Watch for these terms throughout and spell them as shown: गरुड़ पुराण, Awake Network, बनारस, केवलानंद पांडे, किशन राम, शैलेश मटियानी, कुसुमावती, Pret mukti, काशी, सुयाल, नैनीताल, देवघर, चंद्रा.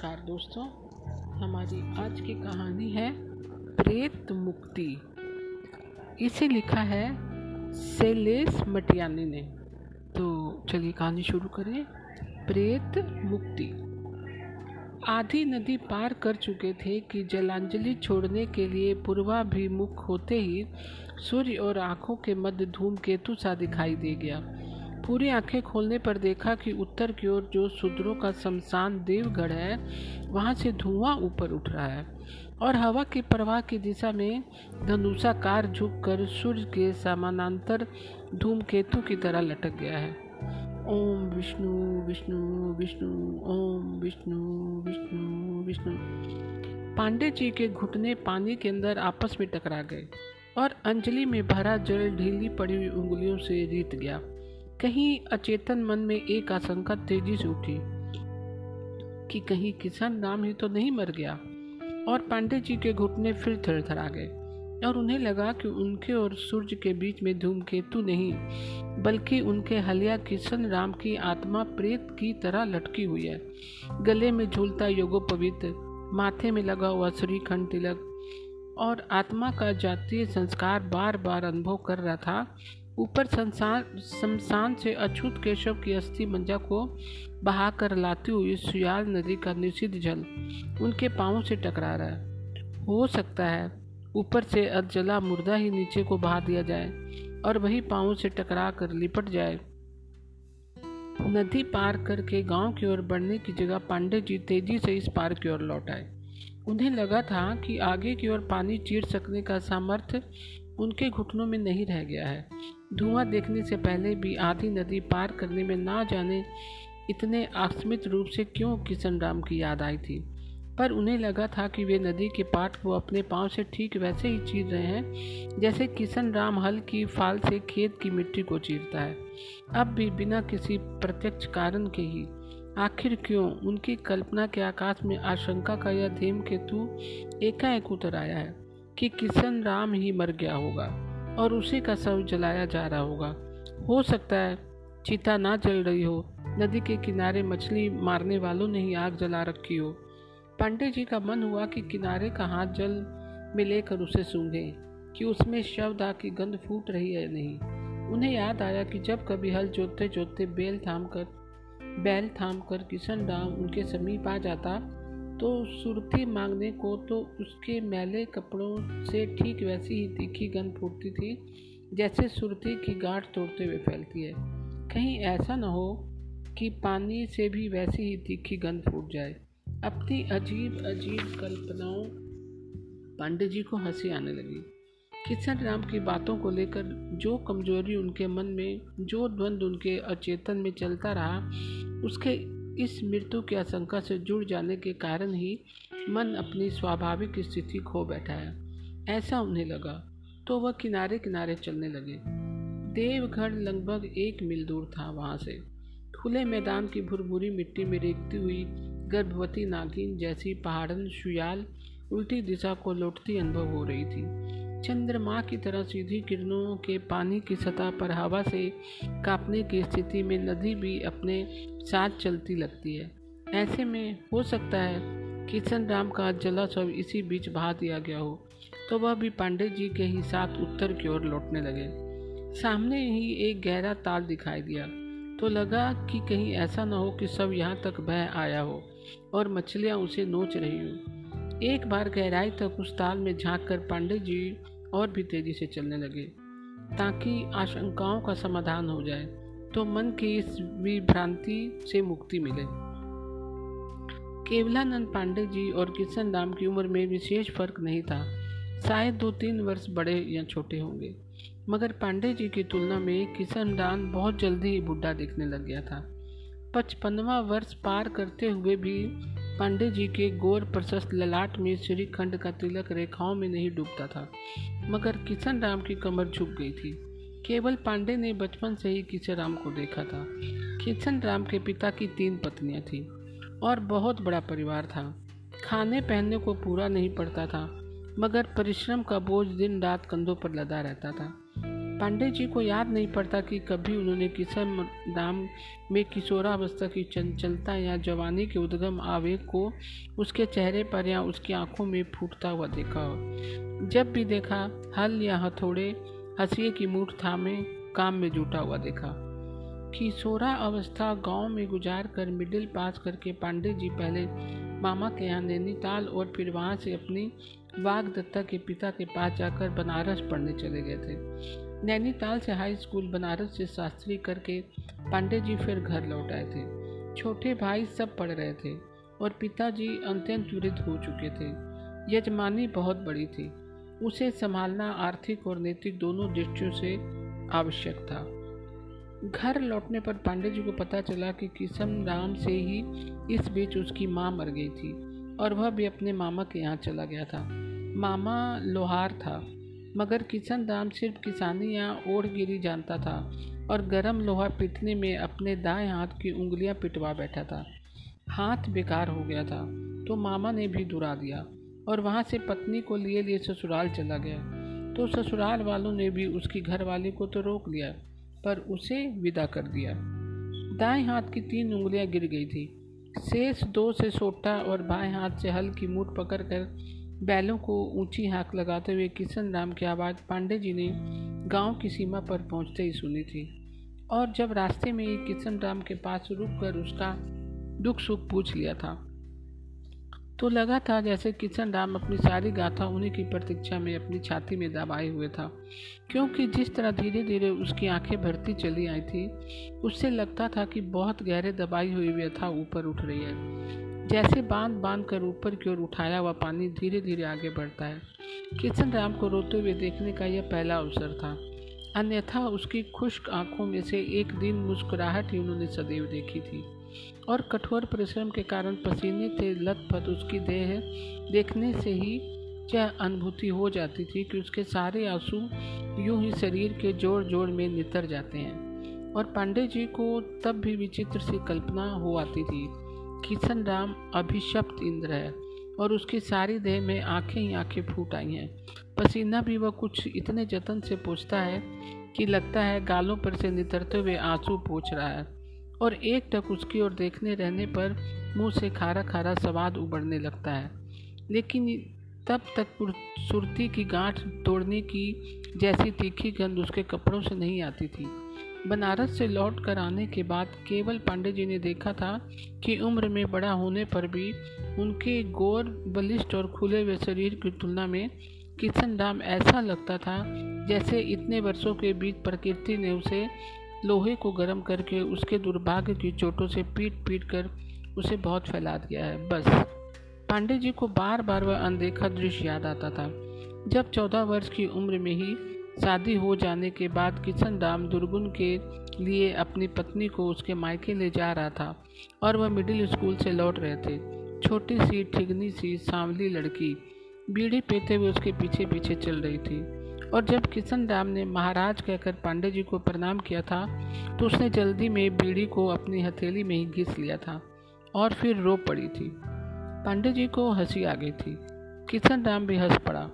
नमस्कार दोस्तों, हमारी आज की कहानी है प्रेत मुक्ति। इसे लिखा है शैलेश मटियानी ने। तो चलिए कहानी शुरू करें। प्रेत मुक्ति। आधी नदी पार कर चुके थे कि जलांजलि छोड़ने के लिए पूर्वाभिमुख होते ही सूर्य और आँखों के मध्य धूमकेतु सा दिखाई दे गया। पूरी आंखें खोलने पर देखा कि उत्तर की ओर जो शूद्रों का शमशान देवघर है, वहाँ से धुआं ऊपर उठ रहा है और हवा के प्रवाह की दिशा में धनुषाकार झुककर सूर्य के समानांतर धूमकेतु की तरह लटक गया है। ओम विष्णु विष्णु विष्णु, ओम विष्णु विष्णु विष्णु। पांडे जी के घुटने पानी के अंदर आपस में टकरा गए और अंजलि में भरा जल ढीली पड़ी हुई उंगलियों से रीत गया। कहीं अचेतन मन में एक आशंका तेजी से उठी कि कहीं किसान राम ही तो नहीं मर गया, और पांडे जी के घुटने फिर थरथरा गए और उन्हें लगा कि उनके और सूर्य के बीच में धूमकेतु नहीं बल्कि उनके हलिया किशन राम की आत्मा प्रेत की तरह लटकी हुई है। गले में झूलता योगोपवीत, माथे में लगा हुआ श्रीखंड तिलक और आत्मा का जातीय संस्कार बार बार अनुभव कर रहा था। ऊपर शमशान से अछूत केशव की अस्थि मंजा को बहा कर लाती हुई सुयाल नदी का निषिद्ध जल उनके पांवों से टकरा रहा है। हो सकता है ऊपर से अधजला मुर्दा ही नीचे को बहा दिया जाए और वही पांवों से टकरा कर लिपट जाए। नदी पार करके गांव की ओर बढ़ने की जगह पांडे जी तेजी से इस पार की ओर लौट आए। उन्हें लगा था कि आगे की ओर पानी चीर सकने का सामर्थ्य उनके घुटनों में नहीं रह गया है। धुआं देखने से पहले भी आधी नदी पार करने में ना जाने इतने आकस्मिक रूप से क्यों किशन राम की याद आई थी, पर उन्हें लगा था कि वे नदी के पाट को अपने पांव से ठीक वैसे ही चीर रहे हैं जैसे किशन राम हल की फाल से खेत की मिट्टी को चीरता है। अब भी बिना किसी प्रत्यक्ष कारण के ही। आखिर क्यों? उनकी कल्पना के आकाश में आशंका का यह धूमकेतु एकाएक उतर आया है कि किशन राम ही मर गया होगा और उसी का शव जलाया जा रहा होगा। हो सकता है चिता ना जल रही हो, नदी के किनारे मछली मारने वालों ने ही आग जला रखी हो। पांडे जी का मन हुआ कि किनारे का हाथ जल में लेकर उसे सूंघें कि उसमें शवदाह की गंध फूट रही है नहीं। उन्हें याद आया कि जब कभी हल जोतते जोतते बैल थाम कर किशन राम उनके समीप आ जाता तो सुरती मांगने को, तो उसके मैले कपड़ों से ठीक वैसी ही तीखी गंध फूटती थी जैसे सुरती की गांठ तोड़ते हुए फैलती है। कहीं ऐसा न हो कि पानी से भी वैसी ही तीखी गंध फूट जाए। अपनी अजीब अजीब कल्पनाओं पांडे जी को हंसी आने लगी। किशन राम की बातों को लेकर जो कमजोरी उनके मन में, जो द्वंद्व उनके अचेतन में चलता रहा, उसके इस मृत्यु की आशंका से जुड़ जाने के कारण ही मन अपनी स्वाभाविक स्थिति खो बैठा है, ऐसा उन्हें लगा। तो वह किनारे किनारे चलने लगे। देवघर लगभग 1 मील दूर था। वहाँ से खुले मैदान की भुरभुरी मिट्टी में रेंगती हुई गर्भवती नागिन जैसी पहाड़न सुयाल उल्टी दिशा को लौटती अनुभव हो रही थी। चंद्रमा की तरह सीधी किरणों के पानी की सतह पर हवा से कांपने की स्थिति में नदी भी अपने साथ चलती लगती है। ऐसे में हो सकता है किशन राम का जला शव इसी बीच बहा दिया गया हो। तो वह भी पांडे जी के ही साथ उत्तर की ओर लौटने लगे। सामने ही एक गहरा ताल दिखाई दिया तो लगा कि कहीं ऐसा न हो कि शव यहाँ तक बह आया हो और मछलियाँ उसे नोच रही हों। एक बार गहराई तक उस ताल में झांक कर पांडे जी और भी तेजी से चलने लगे ताकि आशंकाओं का समाधान हो जाए तो मन की इस विभ्रांति से मुक्ति मिले। केवलानंद पांडे जी और किशन राम की उम्र में विशेष फर्क नहीं था, शायद 2-3 वर्ष बड़े या छोटे होंगे, मगर पांडे जी की तुलना में किशन राम बहुत जल्दी ही बूढ़ा दिखने लग गया था। 55वां वर्ष पार करते हुए भी पांडे जी के गोर प्रशस्त ललाट में श्रीखंड का तिलक रेखाओं में नहीं डूबता था, मगर किशन राम की कमर झुक गई थी। केवल पांडे ने बचपन से ही किशन राम को देखा था। किशन राम के पिता की 3 पत्नियां थीं और बहुत बड़ा परिवार था। खाने पहनने को पूरा नहीं पड़ता था, मगर परिश्रम का बोझ दिन रात कंधों पर लदा रहता था। पांडे जी को याद नहीं पड़ता कि कभी उन्होंने किसम दाम में किशोरावस्था की चंचलता या जवानी के उद्गम आवेग को उसके चेहरे पर या उसकी आंखों में फूटता हुआ देखा हो। जब भी देखा हल या हथौड़े हंसिए की मूठ थामे काम में जुटा हुआ देखा। किशोरा अवस्था गांव में गुजार कर मिडिल पास करके पांडे जी पहले मामा के यहाँ नैनीताल और फिर वहाँ से अपनी वागदत्ता के पिता के पास जाकर बनारस पढ़ने चले गए थे। नैनीताल से हाई स्कूल, बनारस से शास्त्री करके पांडे जी फिर घर लौट आए थे। छोटे भाई सब पढ़ रहे थे और पिताजी अत्यंत वृद्ध हो चुके थे। यजमानी बहुत बड़ी थी, उसे संभालना आर्थिक और नैतिक दोनों दृष्टियों से आवश्यक था। घर लौटने पर पांडे जी को पता चला कि किशन राम से ही इस बीच उसकी माँ मर गई थी और वह भी अपने मामा के यहाँ चला गया था। मामा लोहार था मगर किशन राम सिर्फ किसानी या ओढ़गिरी जानता था और गरम लोहा पीटने में अपने दाएं हाथ की उंगलियां पिटवा बैठा था। हाथ बेकार हो गया था तो मामा ने भी दुरा दिया और वहाँ से पत्नी को लिए लिए ससुराल चला गया तो ससुराल वालों ने भी उसकी घरवाली को तो रोक लिया पर उसे विदा कर दिया। दाएं हाथ की 3 उंगलियां गिर गई थी, शेष 2 से सोटा और बाएं हाथ से हल की मूठ पकड़कर बैलों को ऊंची हाक लगाते हुए किशन राम की आवाज़ पांडे जी ने गांव की सीमा पर पहुंचते ही सुनी थी। और जब रास्ते में ही किशन राम के पास रुककर उसका दुख सुख पूछ लिया था तो लगा था जैसे किशन राम अपनी सारी गाथा उन्हीं की प्रतीक्षा में अपनी छाती में दबाए हुए था, क्योंकि जिस तरह धीरे धीरे उसकी आंखें भरती चली आई थी उससे लगता था कि बहुत गहरे दबाई हुई व्यथा ऊपर उठ रही है। जैसे बांध बांध कर ऊपर की ओर उठाया हुआ पानी धीरे धीरे आगे बढ़ता है। किशन राम को रोते हुए देखने का यह पहला अवसर था, अन्यथा उसकी खुश्क आंखों में से एक दिन मुस्कुराहट ही उन्होंने सदैव देखी थी और कठोर परिश्रम के कारण पसीने से लथपथ उसकी देह देखने से ही यह अनुभूति हो जाती थी कि उसके सारे आंसू यूं ही शरीर के जोड़ जोड़ में नितर जाते हैं। और पांडे जी को तब भी विचित्र सी कल्पना हो आती थी, किशन राम अभिशप्त इंद्र है और उसकी सारी देह में आंखें ही आंखें फूट आई हैं। पसीना भी वह कुछ इतने जतन से पोंछता है कि लगता है गालों पर से नितरते हुए आंसू पोंछ रहा है और एक टक उसकी ओर देखने रहने पर मुंह से खारा खारा स्वाद उबड़ने लगता है, लेकिन तब तक सुरती की गांठ तोड़ने की जैसी तीखी गंध उसके कपड़ों से नहीं आती थी। बनारस से लौट कर आने के बाद केवल पांडे जी ने देखा था कि उम्र में बड़ा होने पर भी उनके गोर बलिष्ठ और खुले हुए शरीर की तुलना में किशन राम ऐसा लगता था जैसे इतने वर्षों के बीच प्रकृति ने उसे लोहे को गर्म करके उसके दुर्भाग्य की चोटों से पीट पीट कर उसे बहुत फैला दिया है। बस पांडे जी को बार बार वह अनदेखा दृश्य याद आता था। जब 14 वर्ष की उम्र में ही शादी हो जाने के बाद किशन राम दुर्गुन के लिए अपनी पत्नी को उसके मायके ले जा रहा था और वह मिडिल स्कूल से लौट रहे थे। छोटी सी ठिगनी सी सांवली लड़की बीड़ी पीते हुए उसके पीछे पीछे चल रही थी और जब किशन राम ने महाराज कहकर पांडे जी को प्रणाम किया था तो उसने जल्दी में बीड़ी को अपनी हथेली में ही घिस लिया था और फिर रो पड़ी थी। पांडे जी को हंसी आ गई थी, किशन राम भी हंस पड़ा।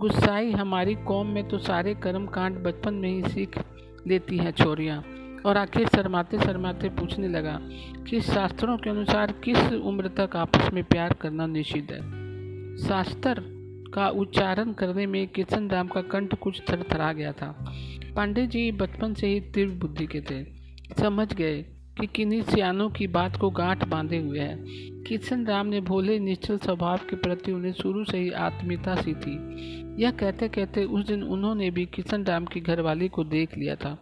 गुस्साई हमारी कौम में तो सारे कर्म कांड बचपन में ही सीख लेती हैं छोरियां। और आखिर शरमाते शरमाते पूछने लगा कि शास्त्रों के अनुसार किस उम्र तक आपस में प्यार करना निषिद्ध है। शास्त्र का उच्चारण करने में किशन राम का कंठ कुछ थरथरा गया था। पांडे जी बचपन से ही तीव्र बुद्धि के थे, समझ गए कि किन्हीं सियानों की बात को गांठ बांधे हुए है। किशन राम ने भोले निश्चल स्वभाव के प्रति उन्हें शुरू से ही आत्मीयता सी थी। यह कहते कहते उस दिन उन्होंने भी किशन राम की घरवाली को देख लिया था।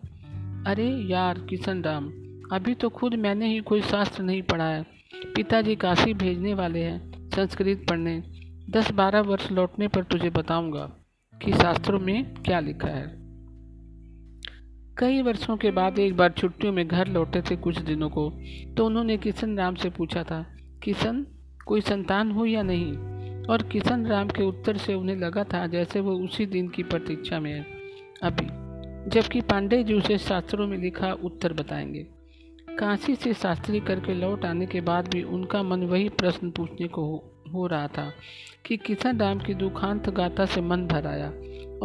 अरे यार किशन राम, अभी तो खुद मैंने ही कोई शास्त्र नहीं पढ़ा है। पिताजी काशी भेजने वाले हैं संस्कृत पढ़ने, 10-12 वर्ष लौटने पर तुझे बताऊंगा कि शास्त्रों में क्या लिखा है। कई वर्षों के बाद एक बार छुट्टियों में घर लौटे थे कुछ दिनों को तो उन्होंने किशन राम से पूछा था, किशन कोई संतान हुई या नहीं? और किशन राम के उत्तर से उन्हें लगा था जैसे वो उसी दिन की प्रतीक्षा में है अभी, जबकि पांडे जी उसे शास्त्रों में लिखा उत्तर बताएंगे। काशी से शास्त्री करके लौट आने के बाद भी उनका मन वही प्रश्न पूछने को हो रहा था कि किशन राम की दुखांत गाथा से मन भर आया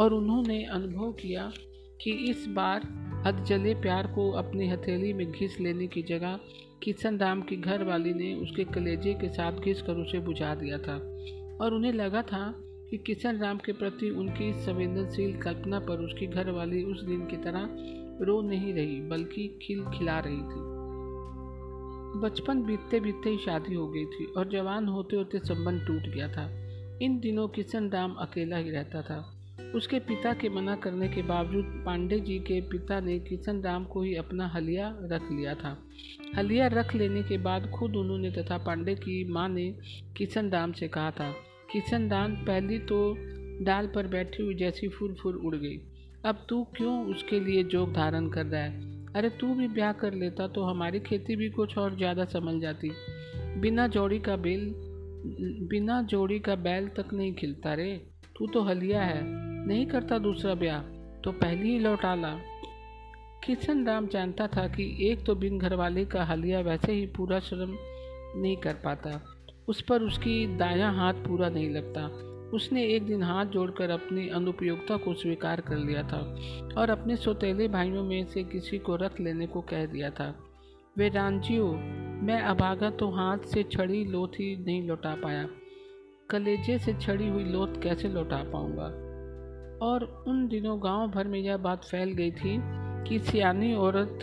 और उन्होंने अनुभव किया कि इस बार अधजले प्यार को अपनी हथेली में घिस लेने की जगह किशन राम की घरवाली ने उसके कलेजे के साथ घिस कर उसे बुझा दिया था और उन्हें लगा था कि किशन राम के प्रति उनकी संवेदनशील कल्पना पर उसकी घरवाली उस दिन की तरह रो नहीं रही बल्कि खिलखिला रही थी। बचपन बीतते बीतते ही शादी हो गई थी और जवान होते होते संबंध टूट गया था। इन दिनों किशन राम अकेला ही रहता था। उसके पिता के मना करने के बावजूद पांडे जी के पिता ने किशन राम को ही अपना हलिया रख लिया था। हलिया रख लेने के बाद खुद उन्होंने तथा पांडे की मां ने किशन राम से कहा था। किशन राम पहली तो डाल पर बैठी हुई जैसी फुर फुर उड़ गई। अब तू क्यों उसके लिए जोग धारण कर रहा है? अरे तू भी ब्याह कर लेता तो हमारी खेती भी कुछ और ज़्यादा संभल जाती। बिना जोड़ी का बैल तक नहीं खिलता रे। तू तो हलिया है, नहीं करता दूसरा ब्याह तो पहली ही लौटा ला। किशन राम जानता था कि एक तो बिन घरवाले का हलिया वैसे ही पूरा श्रम नहीं कर पाता, उस पर उसकी दायां हाथ पूरा नहीं लगता। उसने एक दिन हाथ जोड़कर अपनी अनुपयोगिता को स्वीकार कर लिया था और अपने सौतेले भाइयों में से किसी को रख लेने को कह दिया था। वे रांझियो, मैं अभागा तो हाथ से छड़ी लोथ ही नहीं लौटा पाया, कलेजे से छड़ी हुई लोथ कैसे लौटा पाऊंगा। और उन दिनों गांव भर में यह बात फैल गई थी कि सियानी औरत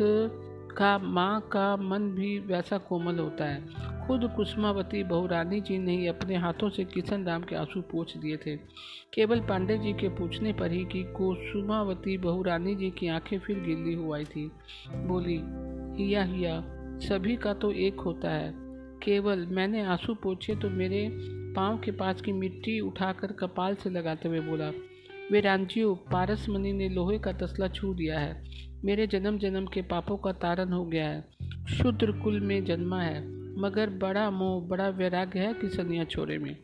का माँ का मन भी वैसा कोमल होता है। खुद कुसुमावती बहुरानी जी ने ही अपने हाथों से किशन राम के आंसू पोंछ दिए थे। केवल पांडे जी के पूछने पर ही कि कुसुमावती बहुरानी जी की आंखें फिर गिल्ली हो आई थी। बोली, हिया हिया, सभी का तो एक होता है, केवल मैंने आंसू पोंछे तो मेरे पाँव के पास की मिट्टी उठाकर कपाल से लगाते हुए बोला, वे रांझियो, पारस मणि ने लोहे का तसला छू दिया है, मेरे जन्म जन्म के पापों का तारण हो गया है। शूद्र कुल में जन्मा है मगर बड़ा मोह बड़ा वैराग्य है किसनिया छोरे में।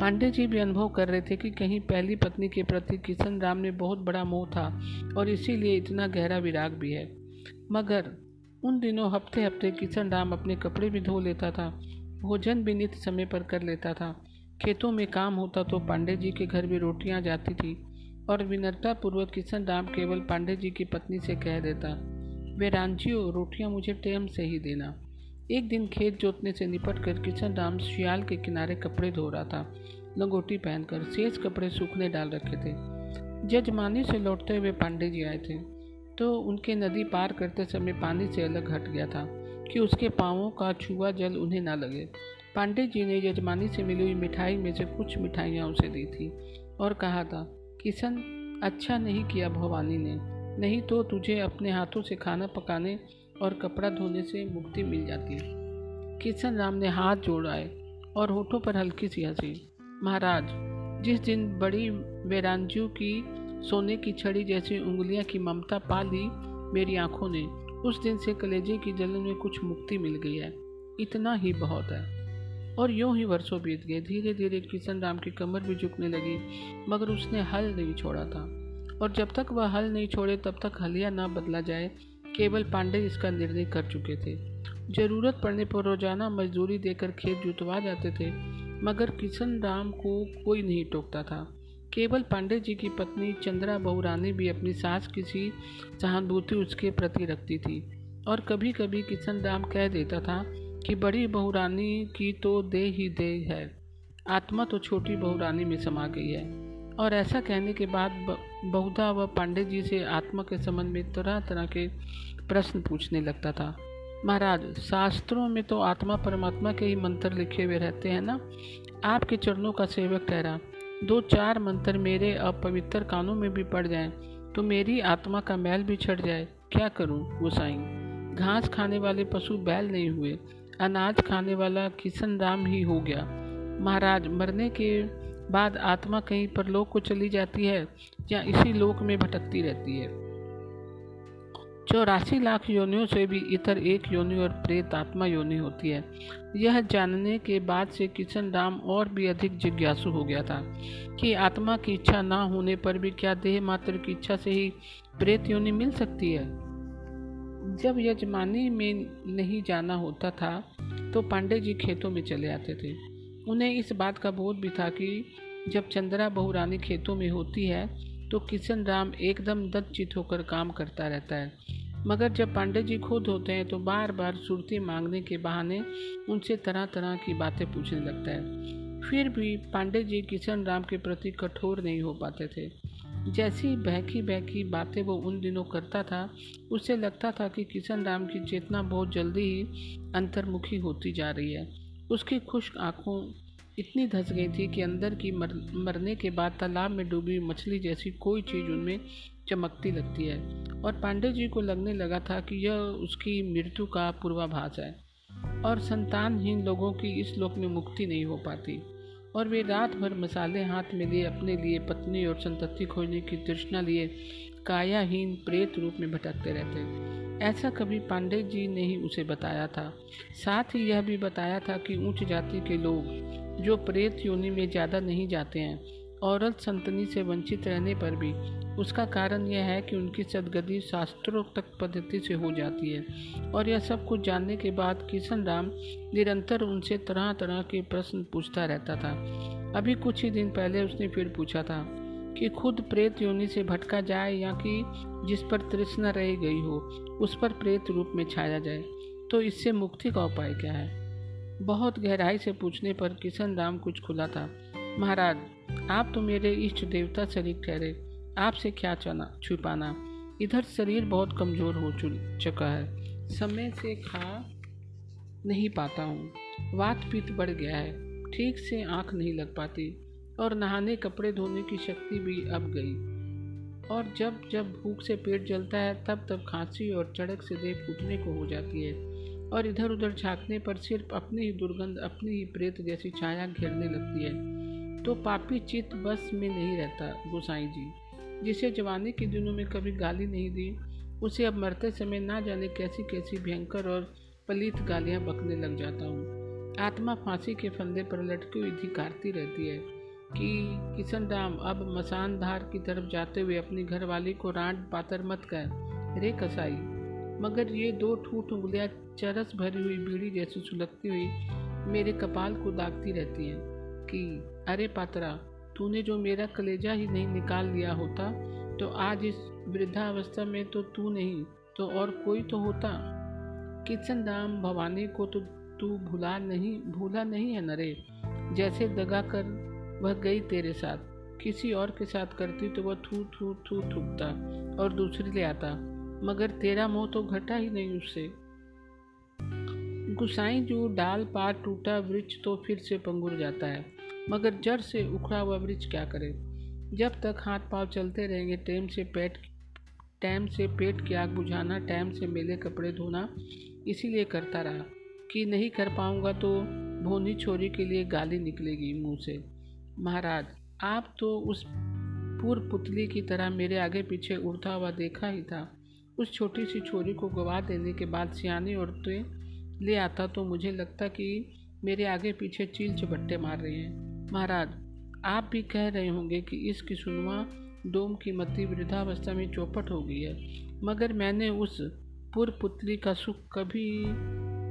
पांडे जी भी अनुभव कर रहे थे कि कहीं पहली पत्नी के प्रति किशन राम में बहुत बड़ा मोह था और इसीलिए इतना गहरा विराग भी है। मगर उन दिनों हफ्ते हफ्ते किशन राम अपने कपड़े भी धो लेता था, भोजन भी नित्य समय पर कर लेता था। खेतों में काम होता तो पांडे जी के घर भी रोटियां जाती थी और विनम्रतापूर्वक किशन राम केवल पांडे जी की पत्नी से कह देता, वे रांझियो, रोटियां मुझे टेम से ही देना। एक दिन खेत जोतने से निपट कर किशन राम सुयाल के किनारे कपड़े धो रहा था। लंगोटी पहनकर शेष कपड़े सूखने डाल रखे थे। जजमानी से लौटते हुए पांडे जी आए थे तो उनके नदी पार करते समय पानी से अलग हट गया था कि उसके पाँवों का छुआ जल उन्हें ना लगे। पांडे जी ने यजमानी से मिली हुई मिठाई में से कुछ मिठाइयाँ उसे दी थी और कहा था, किशन, अच्छा नहीं किया भवानी ने, नहीं तो तुझे अपने हाथों से खाना पकाने और कपड़ा धोने से मुक्ति मिल जाती। किशन राम ने हाथ जोड़ाए और होठों पर हल्की सी हंसी। महाराज, जिस दिन बड़ी वेरांजू की सोने की छड़ी जैसी उंगलियां की ममता पा ली मेरी आंखों ने, उस दिन से कलेजे की जलन में कुछ मुक्ति मिल गई है, इतना ही बहुत है। और यूं ही वर्षों बीत गए। धीरे धीरे किशन राम की कमर भी झुकने लगी मगर उसने हल नहीं छोड़ा था और जब तक वह हल नहीं छोड़े तब तक हलिया ना बदला जाए, केवल पांडे इसका निर्णय कर चुके थे। ज़रूरत पड़ने पर रोजाना मजदूरी देकर खेत जुतवा जाते थे मगर किशन राम को कोई नहीं टोकता था। केवल पांडे जी की पत्नी चंद्रा बहुरानी भी अपनी सास की सी सहानुभूति उसके प्रति रखती थी और कभी कभी किशन राम कह देता था कि बड़ी बहुरानी की तो दे ही दे है, आत्मा तो छोटी बहुरानी में समा गई है। और ऐसा कहने के बाद बहुधा वह पांडे जी से आत्मा के संबंध में तरह तरह के प्रश्न पूछने लगता था। महाराज, शास्त्रों में तो आत्मा परमात्मा के ही मंत्र लिखे हुए रहते हैं ना, आपके चरणों का सेवक ठहरा, दो चार मंत्र मेरे अपवित्र कानों में भी पड़ जाएं तो मेरी आत्मा का मैल भी छट जाए, क्या करूं गोसाईं। घास खाने वाले पशु बैल नहीं हुए, अनाज खाने वाला किशन राम ही हो गया। महाराज, मरने के बाद आत्मा कहीं परलोक को चली जाती है या इसी लोक में भटकती रहती है। 84 लाख योनियों से भी इतर एक योनि और प्रेत आत्मा योनि होती है। यह जानने के बाद से किशन राम और भी अधिक जिज्ञासु हो गया था कि आत्मा की इच्छा ना होने पर भी क्या देह मात्र की इच्छा से ही प्रेत योनि मिल सकती है। जब यजमानी में नहीं जाना होता था तो पांडे जी खेतों में चले आते थे। उन्हें इस बात का बोध भी था कि जब चंद्रा बहुरानी खेतों में होती है तो किशन राम एकदम दत्तचित होकर काम करता रहता है। मगर जब पांडे जी खुद होते हैं तो बार बार सुर्ती मांगने के बहाने उनसे तरह तरह की बातें पूछने लगता है। फिर भी पांडे जी किशन राम के प्रति कठोर नहीं हो पाते थे। जैसी बहकी बहकी बातें वो उन दिनों करता था, उससे लगता था कि किशन राम की चेतना बहुत जल्दी ही अंतर्मुखी होती जा रही है। उसकी खुश्क आँखों इतनी धंस गई थी कि अंदर की मरने के बाद तालाब में डूबी मछली जैसी कोई चीज़ उनमें चमकती लगती है और पांडे जी को लगने लगा था कि यह उसकी मृत्यु का पूर्वाभास है और संतानहीन लोगों की इस लोक में मुक्ति नहीं हो पाती। और वे रात भर मसाले हाथ में लिए अपने लिए पत्नी और संतति खोजने की तृष्णा लिए कायाहीन प्रेत रूप में भटकते रहते। ऐसा कभी पांडे जी ने ही उसे बताया था। साथ ही यह भी बताया था कि ऊंच जाति के लोग जो प्रेत योनि में ज़्यादा नहीं जाते हैं, औरत संतनी से वंचित रहने पर भी उसका कारण यह है कि उनकी सदगति शास्त्रों तक पद्धति से हो जाती है। और यह सब कुछ जानने के बाद किशन राम निरंतर उनसे तरह तरह के प्रश्न पूछता रहता था। अभी कुछ ही दिन पहले उसने फिर पूछा था कि खुद प्रेत योनि से भटका जाए या कि जिस पर तृष्णा रह गई हो उस पर प्रेत रूप में छाया जाए, तो इससे मुक्ति का उपाय क्या है। बहुत गहराई से पूछने पर किशन राम कुछ खुला था। महाराज, आप तो मेरे इष्ट देवता शरीर ठहरे, आपसे क्या छुपाना। इधर शरीर बहुत कमज़ोर हो चुका है, समय से खा नहीं पाता हूँ, वात पित्त बढ़ गया है, ठीक से आँख नहीं लग पाती और नहाने कपड़े धोने की शक्ति भी अब गई। और जब जब भूख से पेट जलता है तब तब खांसी और चड़क से देह फूटने को हो जाती है और इधर उधर झाँकने पर सिर्फ अपनी ही दुर्गंध, अपनी ही प्रेत जैसी छाया घेरने लगती है। तो पापी चित्त बस में नहीं रहता। गोसाई जी जिसे जवानी के दिनों में कभी गाली नहीं दी, उसे अब मरते समय ना जाने कैसी कैसी भयंकर और पलीत गालियाँ बकने लग जाता हूँ। आत्मा फांसी के फंदे पर लटकी हुई धिकारती रहती है कि किशन राम, अब मसान धार की तरफ जाते हुए अपनी घरवाली को रांड पातर मत कर रे कसाई। मगर ये दो ठूठ उंगलियाँ चरस भरी हुई बीड़ी जैसी सुलगती हुई मेरे कपाल को दागती रहती हैं कि अरे पातरा, तूने जो मेरा कलेजा ही नहीं निकाल लिया होता तो आज इस वृद्धावस्था में तो तू नहीं तो और कोई तो होता। किशन राम, भवानी को तो तू भूला नहीं है नरे। जैसे दगा कर वह गई तेरे साथ, किसी और के साथ करती तो वह थू थू थू थूकता और दूसरी ले आता, मगर तेरा मोह तो घटा ही नहीं उससे। गुसाई जो डाल पार टूटा वृक्ष तो फिर से पंगुर जाता है, मगर जड़ से उखड़ा हुआ वृक्ष क्या करे। जब तक हाथ पांव चलते रहेंगे, टाइम से पेट की आग बुझाना, टाइम से मेले कपड़े धोना, इसीलिए करता रहा कि नहीं कर पाऊंगा तो भोनी छोरी के लिए गाली निकलेगी मुंह से। महाराज, आप तो उस पूर्व पुतली की तरह मेरे आगे पीछे उड़ता हुआ देखा ही था। उस छोटी सी छोरी को गवा देने के बाद सियानी औरतें ले आता तो मुझे लगता कि मेरे आगे पीछे चील चपट्टे मार रहे हैं। महाराज, आप भी कह रहे होंगे कि इस किसुनवा डोम की मती वृद्धावस्था में चौपट हो गई है, मगर मैंने उस पूर्व पुतली का सुख कभी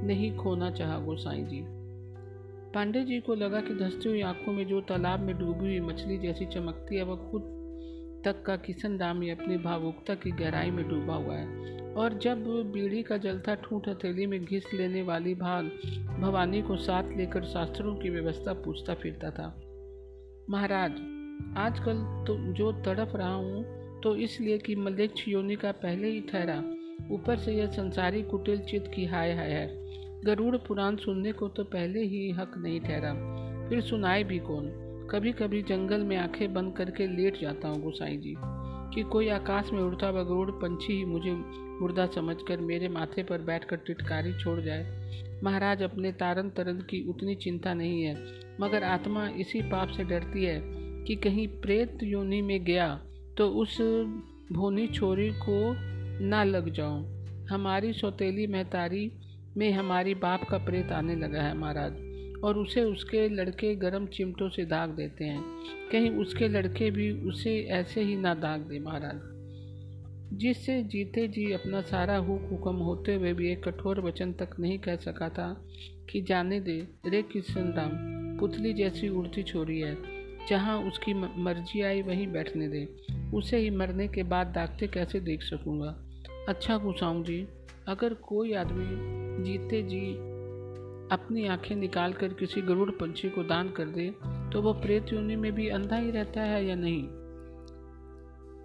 नहीं खोना चाहा। गोसाई जी, पांडे जी को लगा कि धंसती हुई आंखों में जो तालाब में डूबी हुई मछली जैसी चमकती है, वह खुद तक का किशन राम ही अपनी भावुकता की गहराई में डूबा हुआ है। और जब बीड़ी का जलता ठूंठ हथेली में घिस लेने वाली भाग भवानी को साथ लेकर शास्त्रों की व्यवस्था पूछता फिरता था। महाराज, आजकल तो जो तड़प रहा हूँ तो इसलिए कि मलेच्छ योनि का पहले ही ठहरा, ऊपर से यह संसारी कुटिल चित्त की हाय हाय है। गरुड़ पुराण सुनने को तो पहले ही हक नहीं ठहरा, फिर सुनाए भी कौन। कभी कभी जंगल में आंखें बंद करके लेट जाता हूँ गोसाई जी कि कोई आकाश में उड़ता हुआ गरुड़ पंछी ही मुझे मुर्दा समझकर मेरे माथे पर बैठकर टिटकारी छोड़ जाए। महाराज, अपने तारन तरन की उतनी चिंता नहीं है, मगर आत्मा इसी पाप से डरती है कि कहीं प्रेत योनि में गया तो उस भोनी छोरी को ना लग जाऊं। हमारी सौतेली महतारी में हमारी बाप का प्रेत आने लगा है महाराज, और उसे उसके लड़के गरम चिमटों से दाग देते हैं, कहीं उसके लड़के भी उसे ऐसे ही ना दाग दे महाराज। जिससे जीते जी अपना सारा हुक्म होते हुए भी एक कठोर वचन तक नहीं कह सका था कि जाने दे रे किशन राम, पुतली जैसी उड़ती छोरी है, जहाँ उसकी मर्जी आई वहीं बैठने दे। उसे ही मरने के बाद दागते कैसे देख सकूँगा। अच्छा गुसाऊँ जी, अगर कोई आदमी जीते जी अपनी आंखें निकाल कर किसी गरुड़ पंछी को दान कर दे तो वो प्रेत योनि में भी अंधा ही रहता है या नहीं।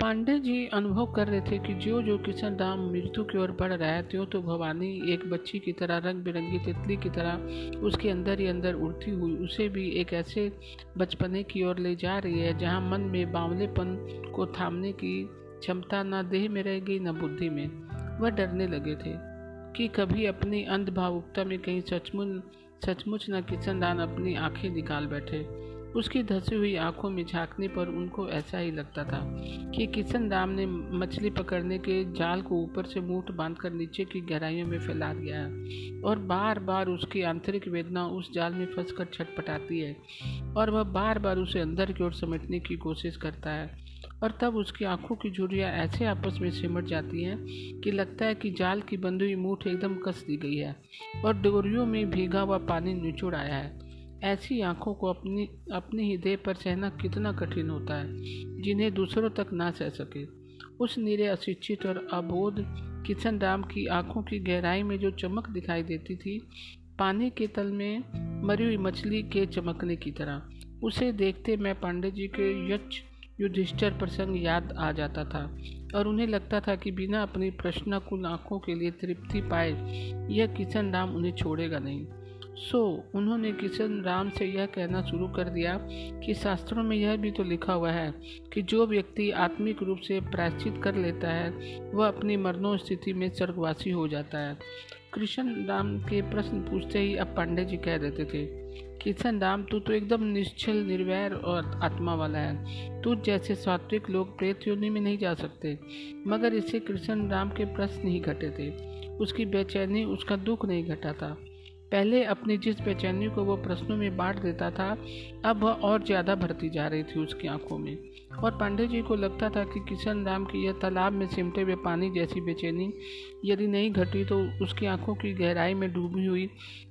पांडे जी अनुभव कर रहे थे कि जो जो किशन राम मृत्यु की ओर बढ़ रहा है त्यों तो भवानी एक बच्ची की तरह रंग बिरंगी तितली की तरह उसके अंदर ही अंदर उड़ती हुई उसे भी एक ऐसे बचपने की ओर ले जा रही है जहां मन में बावलेपन को थामने की क्षमता न देह में रहेगी न बुद्धि में। वह डरने लगे थे कि कभी अपनी अंधभावुकता में कहीं सचमुच न किशन राम अपनी आंखें निकाल बैठे। उसकी धसी हुई आंखों में झांकने पर उनको ऐसा ही लगता था कि किशन राम ने मछली पकड़ने के जाल को ऊपर से मूठ बांधकर नीचे की गहराइयों में फैला दिया है और बार बार उसकी आंतरिक वेदना उस जाल में फंसकर छटपटाती है और वह बार बार उसे अंदर की ओर समेटने की कोशिश करता है और तब उसकी आंखों की झुर्रियाँ ऐसे आपस में सिमट जाती हैं कि लगता है कि जाल की बंधी हुई मूठ एकदम कस दी गई है और डोरियों में भीगा हुआ पानी निचुड़ आया है। ऐसी आंखों को अपनी ही देह पर सहना कितना कठिन होता है जिन्हें दूसरों तक ना सह सके। उस निरे अशिक्षित और अबोध किशन राम की आंखों की गहराई में जो चमक दिखाई देती थी पानी के तल में मरी हुई मछली के चमकने की तरह, उसे देखते मैं पांडे जी के युधिष्ठिर प्रसंग याद आ जाता था और उन्हें लगता था कि बिना अपनी प्रश्नकुल आंखों के लिए तृप्ति पाए यह किशन राम उन्हें छोड़ेगा नहीं। उन्होंने किशन राम से यह कहना शुरू कर दिया कि शास्त्रों में यह भी तो लिखा हुआ है कि जो व्यक्ति आत्मिक रूप से प्रायश्चित कर लेता है वह अपनी मरणो स्थिति में स्वर्गवासी हो जाता है। कृष्ण राम के प्रश्न पूछते ही अब पांडे जी कह देते थे, किशन राम तू तो एकदम निश्चल निर्वैर और आत्मा वाला है, तू जैसे सात्विक लोग प्रेत योनि में नहीं जा सकते। मगर इससे कृष्ण राम के प्रश्न नहीं घटे थे, उसकी बेचैनी उसका दुख नहीं घटा था। पहले अपनी जिस बेचैनी को वो प्रश्नों में बांट देता था अब वह और ज़्यादा भरती जा रही थी उसकी आंखों में और पांडे जी को लगता था कि किशन राम की यह तालाब में सिमटे हुए पानी जैसी बेचैनी यदि नहीं घटी तो उसकी आंखों की गहराई में डूबी हुई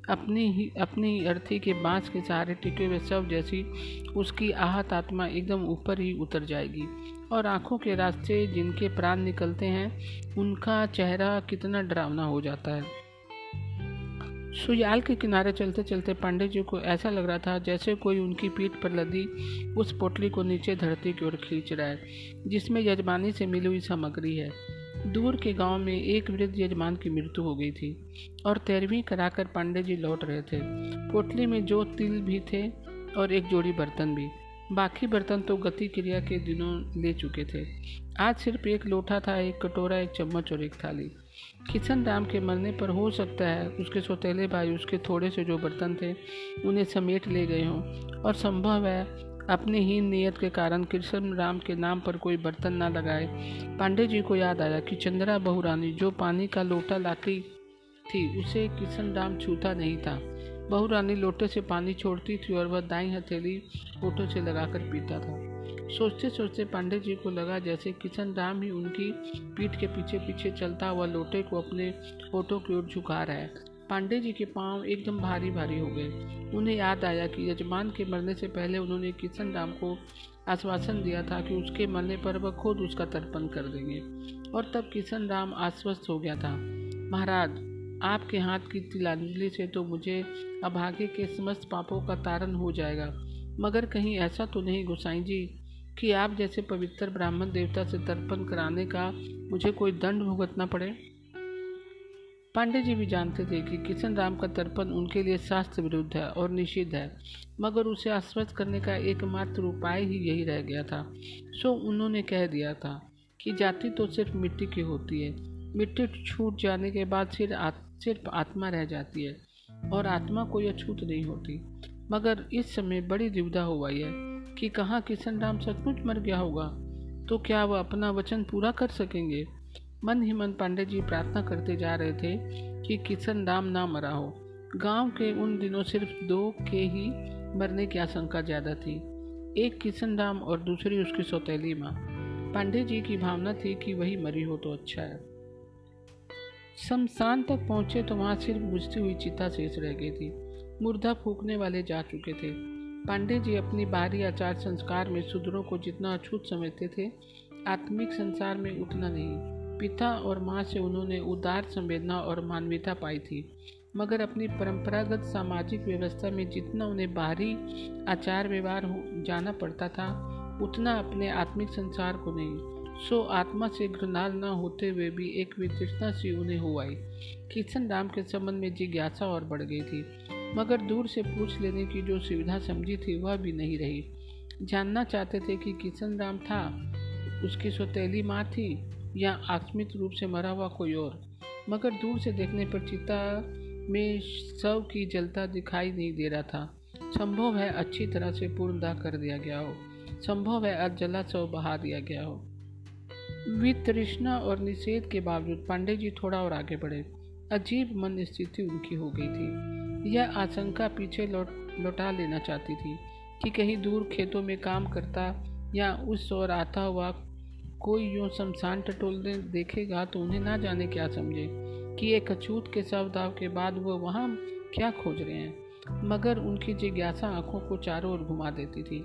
अपनी अर्थी के बाँस के सहारे टिके हुए शव जैसी उसकी आहत आत्मा एकदम ऊपर ही उतर जाएगी और आँखों के रास्ते जिनके प्राण निकलते हैं उनका चेहरा कितना डरावना हो जाता है। सुयाल के किनारे चलते चलते पांडे जी को ऐसा लग रहा था जैसे कोई उनकी पीठ पर लदी उस पोटली को नीचे धरती की ओर खींच रहा है जिसमें यजमानी से मिली हुई सामग्री है। दूर के गांव में एक वृद्ध यजमान की मृत्यु हो गई थी और 13वीं कराकर पांडे जी लौट रहे थे। पोटली में जो तिल भी थे और एक जोड़ी बर्तन भी, बाकी बर्तन तो गति क्रिया के दिनों ले चुके थे। आज सिर्फ एक लोटा था, एक कटोरा, एक चम्मच और एक थाली। किशन राम के मरने पर हो सकता है उसके सौतेले भाई उसके थोड़े से जो बर्तन थे उन्हें समेट ले गए हों और संभव है अपनी हीन नीयत के कारण किशन राम के नाम पर कोई बर्तन ना लगाए। पांडे जी को याद आया कि चंद्रा बहुरानी जो पानी का लोटा लाती थी उसे किशन राम छूता नहीं था। बहुरानी लोटे से पानी छोड़ती थी और वह दाईं हथेली ओठों से लगाकर पीता था। सोचते सोचते पांडे जी को लगा जैसे किशन राम ही उनकी पीठ के पीछे पीछे चलता हुआ लोटे को अपने होठों की ओर झुका रहा है। पांडे जी के पांव एकदम भारी भारी हो गए। उन्हें याद आया कि यजमान के मरने से पहले उन्होंने किशन राम को आश्वासन दिया था कि उसके मरने पर वह खुद उसका तर्पण कर देंगे और तब किशन राम आश्वस्त हो गया था। महाराज, आपके हाथ की तिलांजलि से तो मुझे अभागे के समस्त पापों का तारण हो जाएगा, मगर कहीं ऐसा तो नहीं गोसाईं जी कि आप जैसे पवित्र ब्राह्मण देवता से तर्पण कराने का मुझे कोई दंड भुगतना पड़े। पांडे जी भी जानते थे कि किशन राम का तर्पण उनके लिए शास्त्र विरुद्ध है और निषिद्ध है, मगर उसे आश्वस्त करने का एकमात्र उपाय ही यही रह गया था। उन्होंने कह दिया था कि जाति तो सिर्फ मिट्टी की होती है, मिट्टी छूट जाने के बाद सिर्फ आत्मा रह जाती है और आत्मा कोई अछूत नहीं होती। मगर इस समय बड़ी दुविधा हो गई है कि कहाँ किशन राम सचमुच मर गया होगा तो क्या वह अपना वचन पूरा कर सकेंगे। मन ही मन पांडे जी प्रार्थना करते जा रहे थे कि किशन राम ना मरा हो। गांव के उन दिनों सिर्फ दो के ही मरने की आशंका ज़्यादा थी, एक किशन राम और दूसरी उसकी सौतेली माँ। पांडे जी की भावना थी कि वही मरी हो तो अच्छा है। शमशान तक पहुँचे तो वहाँ सिर्फ बुझती हुई चिता शेष रह गई थी। मुर्दा फूकने वाले जा चुके थे। पांडे जी अपनी बाहरी आचार संस्कार में शूद्रों को जितना अछूत समझते थे, आत्मिक संसार में उतना नहीं। पिता और माँ से उन्होंने उदार संवेदना और मानवीयता पाई थी, मगर अपनी परंपरागत सामाजिक व्यवस्था में जितना उन्हें बाहरी आचार व्यवहार जाना पड़ता था, उतना अपने आत्मिक संसार को नहीं। सो आत्मा से घृणाल न होते हुए भी एक वितृष्णा सी उन्हें हो आई। कृष्ण राम के संबंध में जिज्ञासा और बढ़ गई थी, मगर दूर से पूछ लेने की जो सुविधा समझी थी वह भी नहीं रही। जानना चाहते थे कि कृष्ण राम था, उसकी सौतेली माँ थी, या आत्मिक रूप से मरा हुआ कोई और। मगर दूर से देखने पर चिता में शव की जलता दिखाई नहीं दे रहा था। संभव है अच्छी तरह से पूर्णदाह कर दिया गया हो, संभव है अजला शव बहा दिया गया हो। वितृष्णा और निषेध के बावजूद पांडे जी थोड़ा और आगे बढ़े। अजीब मन स्थिति उनकी हो गई थी। यह आशंका पीछे लौटा लेना चाहती थी कि कहीं दूर खेतों में काम करता या उस ओर आता हुआ कोई यूँ शमशान टटोलने देखेगा तो उन्हें ना जाने क्या समझे कि एक अछूत के शव दाव के बाद वह वहाँ क्या खोज रहे हैं। मगर उनकी जिज्ञासा आंखों को चारों ओर घुमा देती थी,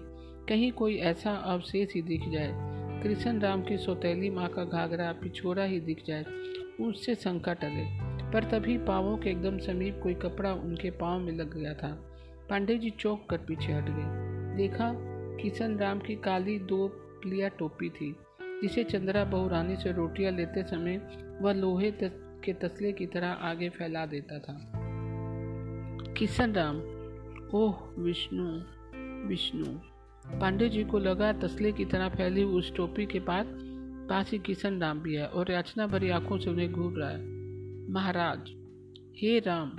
कहीं कोई ऐसा अवशेष ही दिख जाए, कृष्ण राम की सौतेली माँ का घाघरा पिछोरा ही दिख जाए, उससे शंका टले। पर तभी पाँवों के एकदम समीप कोई कपड़ा उनके पाँव में लग गया था। पांडे जी चौंक कर पीछे हट गए। देखा, कृष्ण राम की काली दो प्लिया टोपी थी, जिसे चंद्रा बहुरानी से रोटियां लेते समय वह लोहे के तसले की तरह आगे फैला देता था। किशन राम, ओह विष्णु विष्णु। पांडे जी को लगा तसले की तरह फैली उस टोपी के पास ही किशन राम भी है और याचना भरी आंखों से उन्हें घूर रहा है। महाराज, हे राम।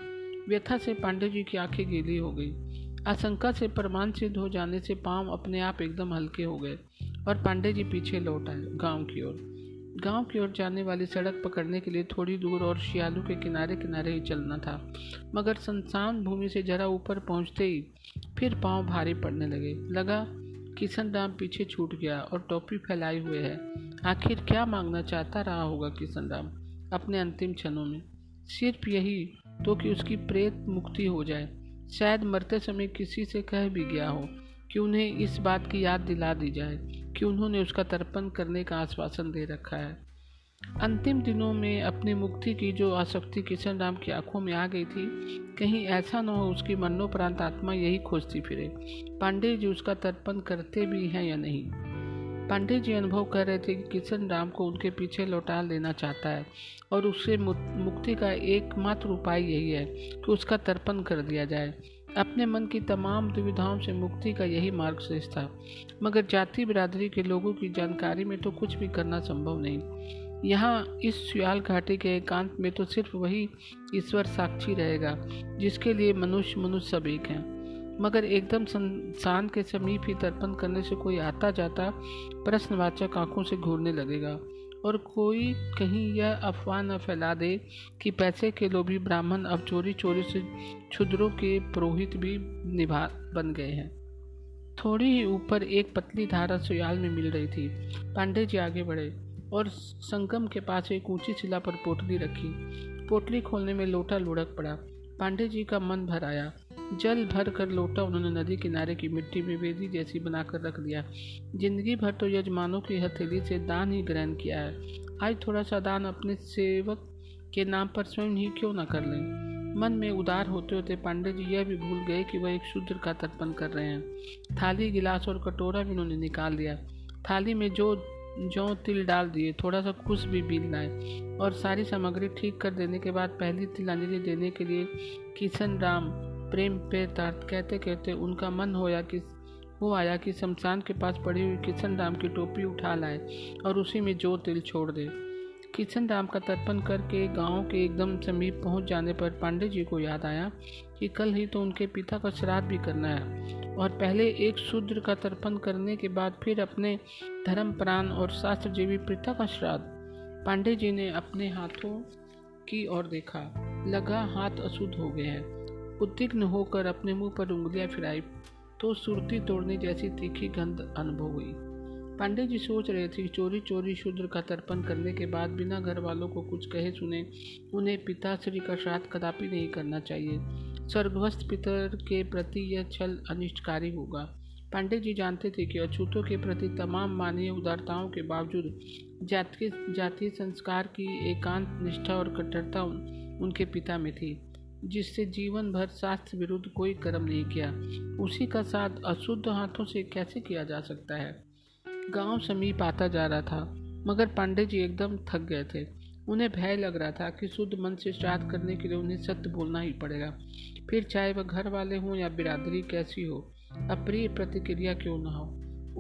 व्यथा से पांडे जी की आंखें गीली हो गई। आशंका से प्रमाण सिद्ध हो जाने से पांव अपने आप एकदम हल्के हो गए और पांडे जी पीछे लौट आए गांव की ओर जाने वाली सड़क पकड़ने के लिए थोड़ी दूर और शियालू के किनारे किनारे ही चलना था। मगर सुनसान भूमि से जरा ऊपर पहुंचते ही फिर पांव भारी पड़ने लगे। लगा किशन राम पीछे छूट गया और टोपी फैलाए हुए है। आखिर क्या मांगना चाहता रहा होगा किशन राम अपने अंतिम क्षणों में? सिर्फ यही तो कि उसकी प्रेत मुक्ति हो जाए। शायद मरते समय किसी से कह भी गया हो कि उन्हें इस बात की याद दिला दी जाए कि उन्होंने उसका तर्पण करने का आश्वासन दे रखा है। अंतिम दिनों में अपनी मुक्ति की जो आसक्ति किशन राम की आंखों में आ गई थी, कहीं ऐसा न हो उसकी मरणोपरांत आत्मा यही खोजती फिरे, पांडे जी उसका तर्पण करते भी हैं या नहीं। पांडे जी अनुभव कर रहे थे कि किशन राम को उनके पीछे लौटा लेना चाहता है और उससे मुक्ति का एकमात्र उपाय यही है कि उसका तर्पण कर दिया जाए। अपने मन की तमाम दुविधाओं से मुक्ति का यही मार्ग श्रेष्ठ था। मगर जाति बिरादरी के लोगों की जानकारी में तो कुछ भी करना संभव नहीं। यहाँ इस सुयाल घाटी के एकांत में तो सिर्फ वही ईश्वर साक्षी रहेगा जिसके लिए मनुष्य सब एक हैं। मगर एकदम शांत के समीप ही तर्पण करने से कोई आता जाता प्रश्नवाचक आंखों से घूरने लगेगा और कोई कहीं यह अफवाह न फैला दे कि पैसे के लोभी ब्राह्मण अब चोरी चोरी से क्षुद्रों के पुरोहित भी निभा बन गए हैं। थोड़ी ही ऊपर एक पतली धारा सुयाल में मिल रही थी। पांडे जी आगे बढ़े और संगम के पास एक ऊंची शिला पर पोटली रखी। पोटली खोलने में लोटा लुढ़क पड़ा। पांडे जी का मन भर आया। जल भर कर लोटा उन्होंने नदी किनारे की मिट्टी में वेदी जैसी बनाकर रख दिया। जिंदगी भर तो यजमानों की हथेली से दान ही ग्रहण किया है, आज थोड़ा सा दान अपने सेवक के नाम पर स्वयं ही क्यों ना कर लें। मन में उदार होते होते पांडे जी यह भी भूल गए कि वह एक शूद्र का तर्पण कर रहे हैं। थाली, गिलास और कटोरा भी उन्होंने निकाल लिया। थाली में जो तिल डाल दिए, थोड़ा सा कुछ भी बील लाए और सारी सामग्री ठीक कर देने के बाद पहली तिलांजलि देने के लिए किशन राम प्रेम पे तार्थ कहते कहते उनका मन हो आया कि शमशान के पास पड़ी हुई किशन राम की टोपी उठा लाए और उसी में जो तिल छोड़ दे। किशन राम का तर्पण करके गांव के एकदम समीप पहुंच जाने पर पांडे जी को याद आया कि कल ही तो उनके पिता का श्राद्ध भी करना है और पहले एक शूद्र का तर्पण करने के बाद फिर अपने धर्मप्राण और शास्त्रजीवी पिता का श्राद्ध। पांडे जी ने अपने हाथों की ओर देखा। लगा हाथ अशुद्ध हो गए हैं। उद्विग्न होकर अपने मुंह पर उंगलियां फिराई तो सुरती तोड़ने जैसी तीखी गंध अनुभव हुई। पांडे जी सोच रहे थे चोरी चोरी शूद्र का तर्पण करने के बाद बिना घर वालों को कुछ कहे सुने उन्हें पिताश्री का श्राद्ध कदापि नहीं करना चाहिए। स्वर्गस्थ पितर के प्रति यह छल अनिष्टकारी होगा। पांडे जी जानते थे कि अछूतों के प्रति तमाम मानवीय उदारताओं के बावजूद जातीय संस्कार की एकांत निष्ठा और कट्टरता उनके पिता में थी, जिससे जीवन भर शास्त्र विरुद्ध कोई कर्म नहीं किया। उसी का साथ अशुद्ध हाथों से कैसे किया जा सकता है। गांव समीप आता जा रहा था, मगर पांडे जी एकदम थक गए थे। उन्हें भय लग रहा था कि शुद्ध मन से श्राद्ध करने के लिए उन्हें सत्य बोलना ही पड़ेगा, फिर चाहे वह घर वाले हों या बिरादरी कैसी हो, अप्रिय प्रतिक्रिया क्यों ना हो।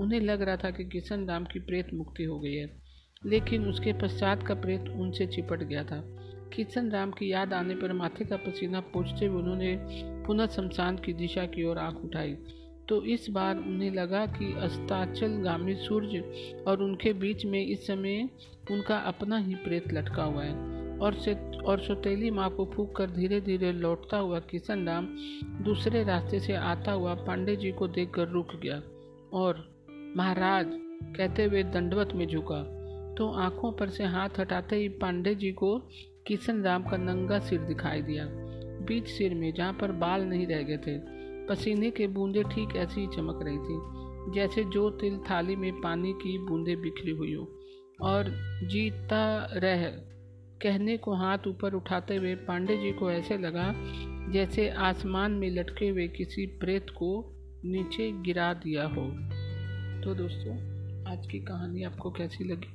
उन्हें लग रहा था कि किशन राम की प्रेत मुक्ति हो गई है, लेकिन उसके पश्चात का प्रेत उनसे चिपट गया था। किशन राम की याद आने पर माथे का पसीना पोंछते हुए उन्होंने पुनः शमशान की दिशा की ओर आंख उठाई, तो इस बार उन्हें लगा कि अस्ताचलगामी सूर्य और उनके बीच में इस समय उनका अपना ही प्रेत लटका हुआ है। और सौतेली माँ को फूंक कर धीरे धीरे लौटता हुआ किशन राम दूसरे रास्ते से आता हुआ पांडे जी को देखकर रुक गया और महाराज कहते हुए दंडवत में झुका, तो आंखों पर से हाथ हटाते ही पांडे जी को किशन राम का नंगा सिर दिखाई दिया, बीच सिर में जहाँ पर बाल नहीं रह गए थे। पसीने के बूंदे ठीक ऐसी ही चमक रही थी जैसे जो तिल थाली में पानी की बूंदे बिखरी हुई हो। और जीता रह कहने को हाथ ऊपर उठाते हुए पांडे जी को ऐसे लगा जैसे आसमान में लटके हुए किसी प्रेत को नीचे गिरा दिया हो। तो दोस्तों, आज की कहानी आपको कैसी लगी?